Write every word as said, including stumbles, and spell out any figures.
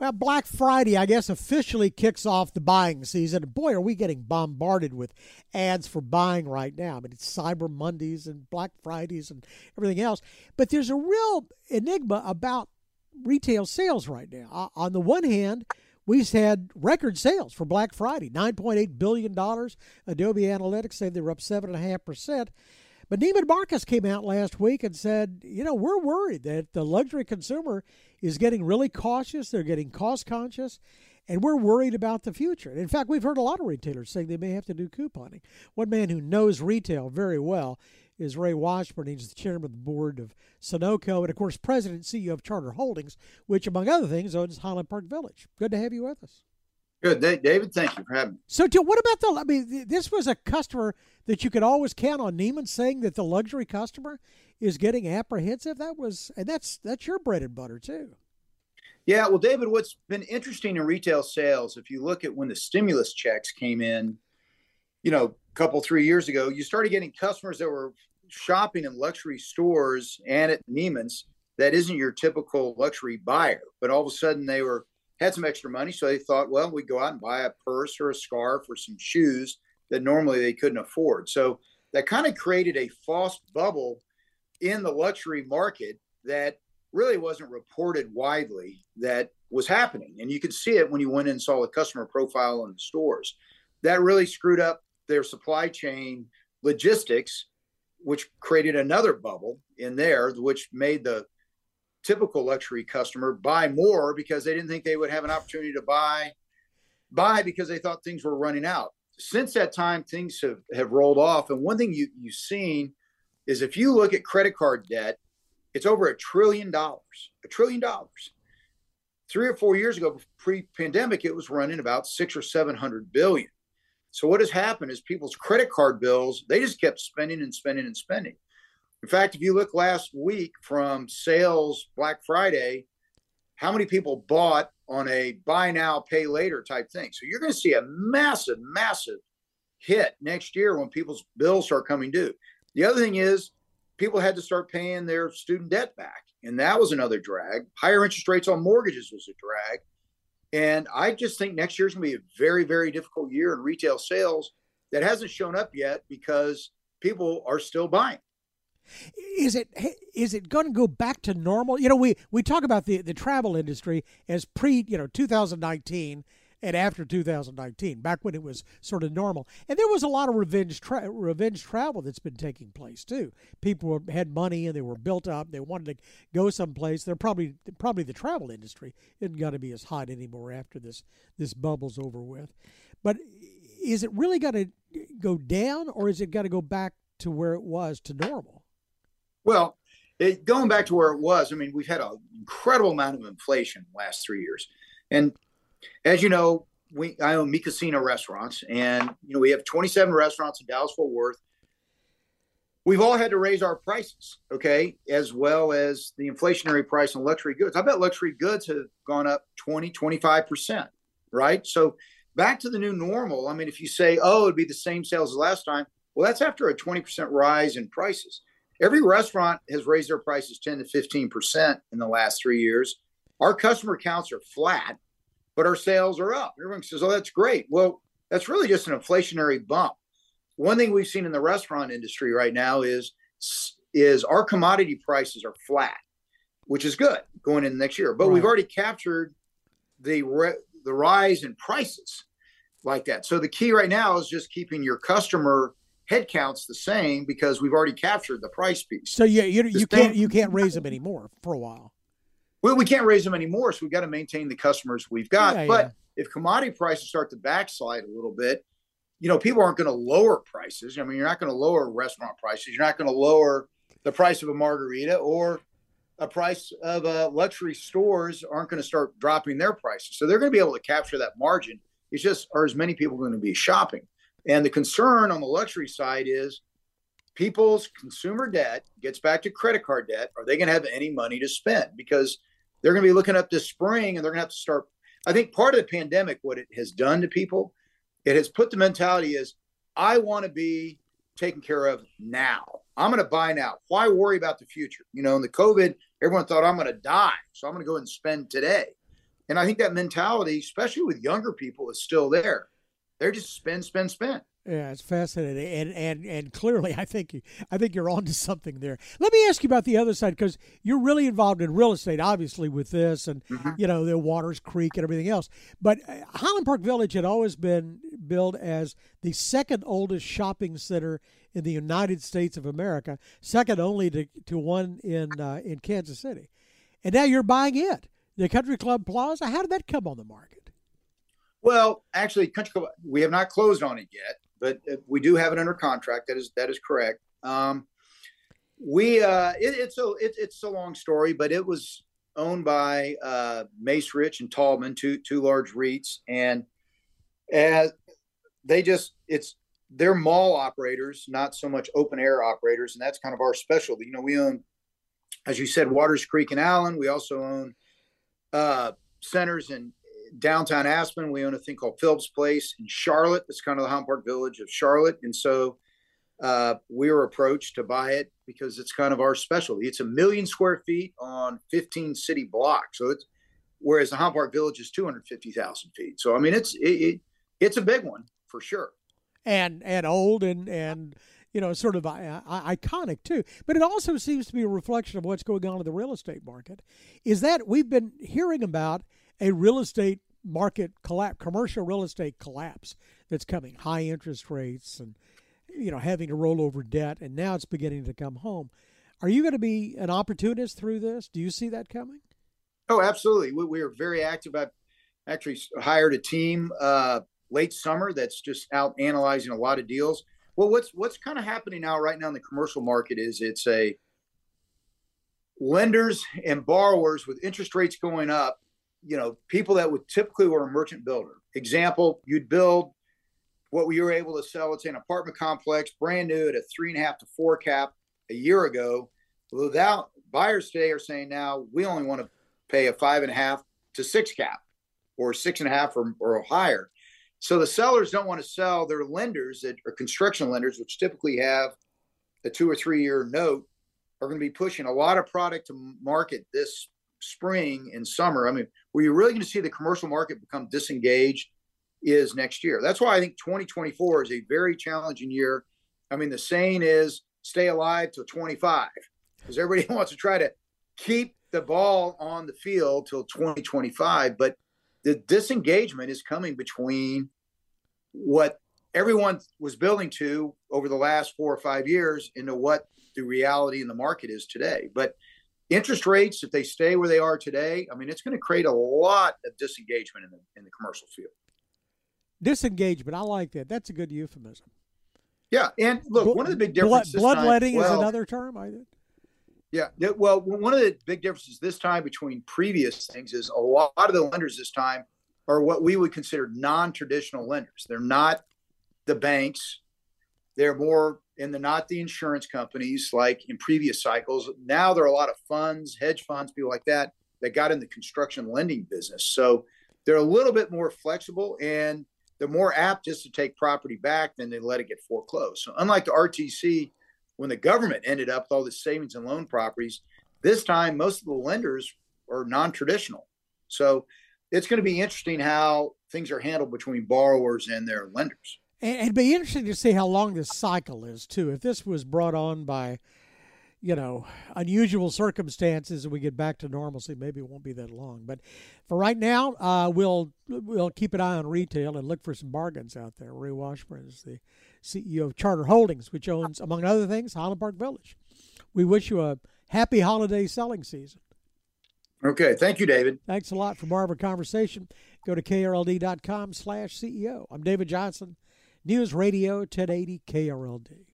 Well, Black Friday, I guess, officially kicks off the buying season. Boy, are we getting bombarded with ads for buying right now. I mean, it's Cyber Mondays and Black Fridays and everything else. But there's a real enigma about retail sales right now. Uh, on the one hand, we've had record sales for Black Friday, nine point eight billion dollars. Adobe Analytics say they were up seven point five percent. But Neiman Marcus came out last week and said, you know, we're worried that the luxury consumer is getting really cautious. They're getting cost conscious, and we're worried about the future. And in fact, we've heard a lot of retailers saying they may have to do couponing. One man who knows retail very well is Ray Washburne. He's the chairman of the board of Sunoco and, of course, president and C E O of Charter Holdings, which, among other things, owns Highland Park Village. Good to have you with us. Good, David. Thank you for having me. So, what about the? I mean, this was a customer that you could always count on. Neiman saying that the luxury customer is getting apprehensive. That was, and that's that's your bread and butter too. Yeah. Well, David, what's been interesting in retail sales, if you look at when the stimulus checks came in, you know, a couple three years ago, you started getting customers that were shopping in luxury stores and at Neiman's. That isn't your typical luxury buyer, but all of a sudden they were. Had some extra money, so they thought, well, we go out and buy a purse or a scarf or some shoes that normally they couldn't afford. So that kind of created a false bubble in the luxury market that really wasn't reported widely that was happening. And you could see it when you went in and saw the customer profile in the stores. That really screwed up their supply chain logistics, which created another bubble in there, which made the typical luxury customer buy more because they didn't think they would have an opportunity to buy, buy because they thought things were running out. Since that time, things have, have rolled off. And one thing you, you've seen is if you look at credit card debt, it's over a trillion dollars, a trillion dollars. Three or four years ago, pre-pandemic, it was running about six or seven hundred billion. So what has happened is people's credit card bills, they just kept spending and spending and spending. In fact, if you look last week from sales Black Friday, how many people bought on a buy now, pay later type thing? So you're going to see a massive, massive hit next year when people's bills start coming due. The other thing is people had to start paying their student debt back, and that was another drag. Higher interest rates on mortgages was a drag. And I just think next year's going to be a very, very difficult year in retail sales that hasn't shown up yet because people are still buying. Is it is it going to go back to normal? You know, we, we talk about the, the travel industry as pre, you know, two thousand nineteen and after two thousand nineteen, back when it was sort of normal. And there was a lot of revenge tra- revenge travel that's been taking place, too. People had money and they were built up. They wanted to go someplace. They're probably probably the travel industry isn't going to be as hot anymore after this this bubble's over with. But is it really going to go down, or is it going to go back to where it was, to normal? Well, it, going back to where it was, I mean, we've had an incredible amount of inflation in the last three years. And as you know, we I own Micasino restaurants, and you know we have twenty-seven restaurants in Dallas-Fort Worth. We've all had to raise our prices, okay, as well as the inflationary price on luxury goods. I bet luxury goods have gone up twenty, twenty-five percent, right? So back to the new normal. I mean, if you say, oh, it'd be the same sales as last time, well, that's after a twenty percent rise in prices. Every restaurant has raised their prices ten to fifteen percent in the last three years. Our customer counts are flat, but our sales are up. Everyone says, oh, that's great. Well, that's really just an inflationary bump. One thing we've seen in the restaurant industry right now is, is our commodity prices are flat, which is good going into next year. But right. We've already captured the re- the rise in prices like that. So the key right now is just keeping your customer headcount's the same because we've already captured the price piece. So yeah, you, you can't you can't raise them anymore for a while. Well, we can't raise them anymore, so we've got to maintain the customers we've got. Yeah, but yeah. If commodity prices start to backslide a little bit, you know, people aren't going to lower prices. I mean, you're not going to lower restaurant prices. You're not going to lower the price of a margarita, or a price of uh, luxury stores aren't going to start dropping their prices. So they're going to be able to capture that margin. It's just, are as many people going to be shopping? And the concern on the luxury side is people's consumer debt gets back to credit card debt. Are they going to have any money to spend? Because they're going to be looking up this spring, and they're going to have to start. I think part of the pandemic, what it has done to people, it has put the mentality is, I want to be taken care of now. I'm going to buy now. Why worry about the future? You know, in the COVID, everyone thought I'm going to die, so I'm going to go and spend today. And I think that mentality, especially with younger people, is still there. They're just spend, spend, spend. Yeah, it's fascinating, and and and clearly, I think you, I think you're onto something there. Let me ask you about the other side, because you're really involved in real estate, obviously, with this, and mm-hmm. you know the Waters Creek and everything else. But Highland Park Village had always been billed as the second oldest shopping center in the United States of America, second only to to one in uh, in Kansas City, and now you're buying it, the Country Club Plaza. How did that come on the market? Well, actually, Country Club, we have not closed on it yet. But we do have it under contract. That is that is correct. Um, we uh, it, it's a it, it's a long story, but it was owned by uh, Macerich and Taubman, two two large REITs, and as they just it's they're mall operators, not so much open air operators, and that's kind of our specialty. You know, we own, as you said, Waters Creek and Allen. We also own uh, centers in downtown Aspen. We own a thing called Philips Place in Charlotte. It's kind of the Highland Park Village of Charlotte. And so uh, we were approached to buy it because it's kind of our specialty. It's a million square feet on fifteen city blocks. So it's, whereas the Highland Park Village is two hundred fifty thousand feet. So, I mean, it's, it, it, it's a big one for sure. And, and old and, and, you know, sort of uh, iconic too. But it also seems to be a reflection of what's going on in the real estate market, is that we've been hearing about a real estate market collapse, commercial real estate collapse that's coming, high interest rates and, you know, having to roll over debt. And now it's beginning to come home. Are you going to be an opportunist through this? Do you see that coming? Oh, absolutely. We, we are very active. I've actually hired a team uh, late summer that's just out analyzing a lot of deals. Well, what's, what's kind of happening now right now in the commercial market is it's a lenders and borrowers with interest rates going up. You know, people that would typically were a merchant builder. Example, you'd build what we were able to sell. It's an apartment complex, brand new at a three and a half to four cap a year ago. Without buyers today are saying now we only want to pay a five and a half to six cap or six and a half or, or higher. So the sellers don't want to sell their lenders that are construction lenders, which typically have a two or three year note, are going to be pushing a lot of product to market this spring and summer. I mean, where you're really going to see the commercial market become disengaged is next year. That's why I think twenty twenty-four is a very challenging year. I mean, the saying is stay alive till twenty-five, because everybody wants to try to keep the ball on the field till twenty twenty-five. But the disengagement is coming between what everyone was building to over the last four or five years into what the reality in the market is today. But interest rates, if they stay where they are today, I mean, it's going to create a lot of disengagement in the in the commercial field. Disengagement, I like that. That's a good euphemism. Yeah, and look, Bl- one of the big differences blood, bloodletting time, well, is another term. I did. Yeah, well, one of the big differences this time between previous things is a lot of the lenders this time are what we would consider non-traditional lenders. They're not the banks. They're more, and they're not the insurance companies like in previous cycles. Now there are a lot of funds, hedge funds, people like that, that got in the construction lending business. So they're a little bit more flexible, and they're more apt just to take property back than they let it get foreclosed. So unlike the R T C, when the government ended up with all the savings and loan properties, this time most of the lenders are non-traditional. So it's going to be interesting how things are handled between borrowers and their lenders. And it'd be interesting to see how long this cycle is, too. If this was brought on by, you know, unusual circumstances and we get back to normalcy, maybe it won't be that long. But for right now, uh, we'll we'll keep an eye on retail and look for some bargains out there. Ray Washburne is the C E O of Charter Holdings, which owns, among other things, Highland Park Village. We wish you a happy holiday selling season. Okay. Thank you, David. Thanks a lot for more of our conversation. Go to K R L D dot com slash C E O. I'm David Johnson. News Radio ten eighty K R L D.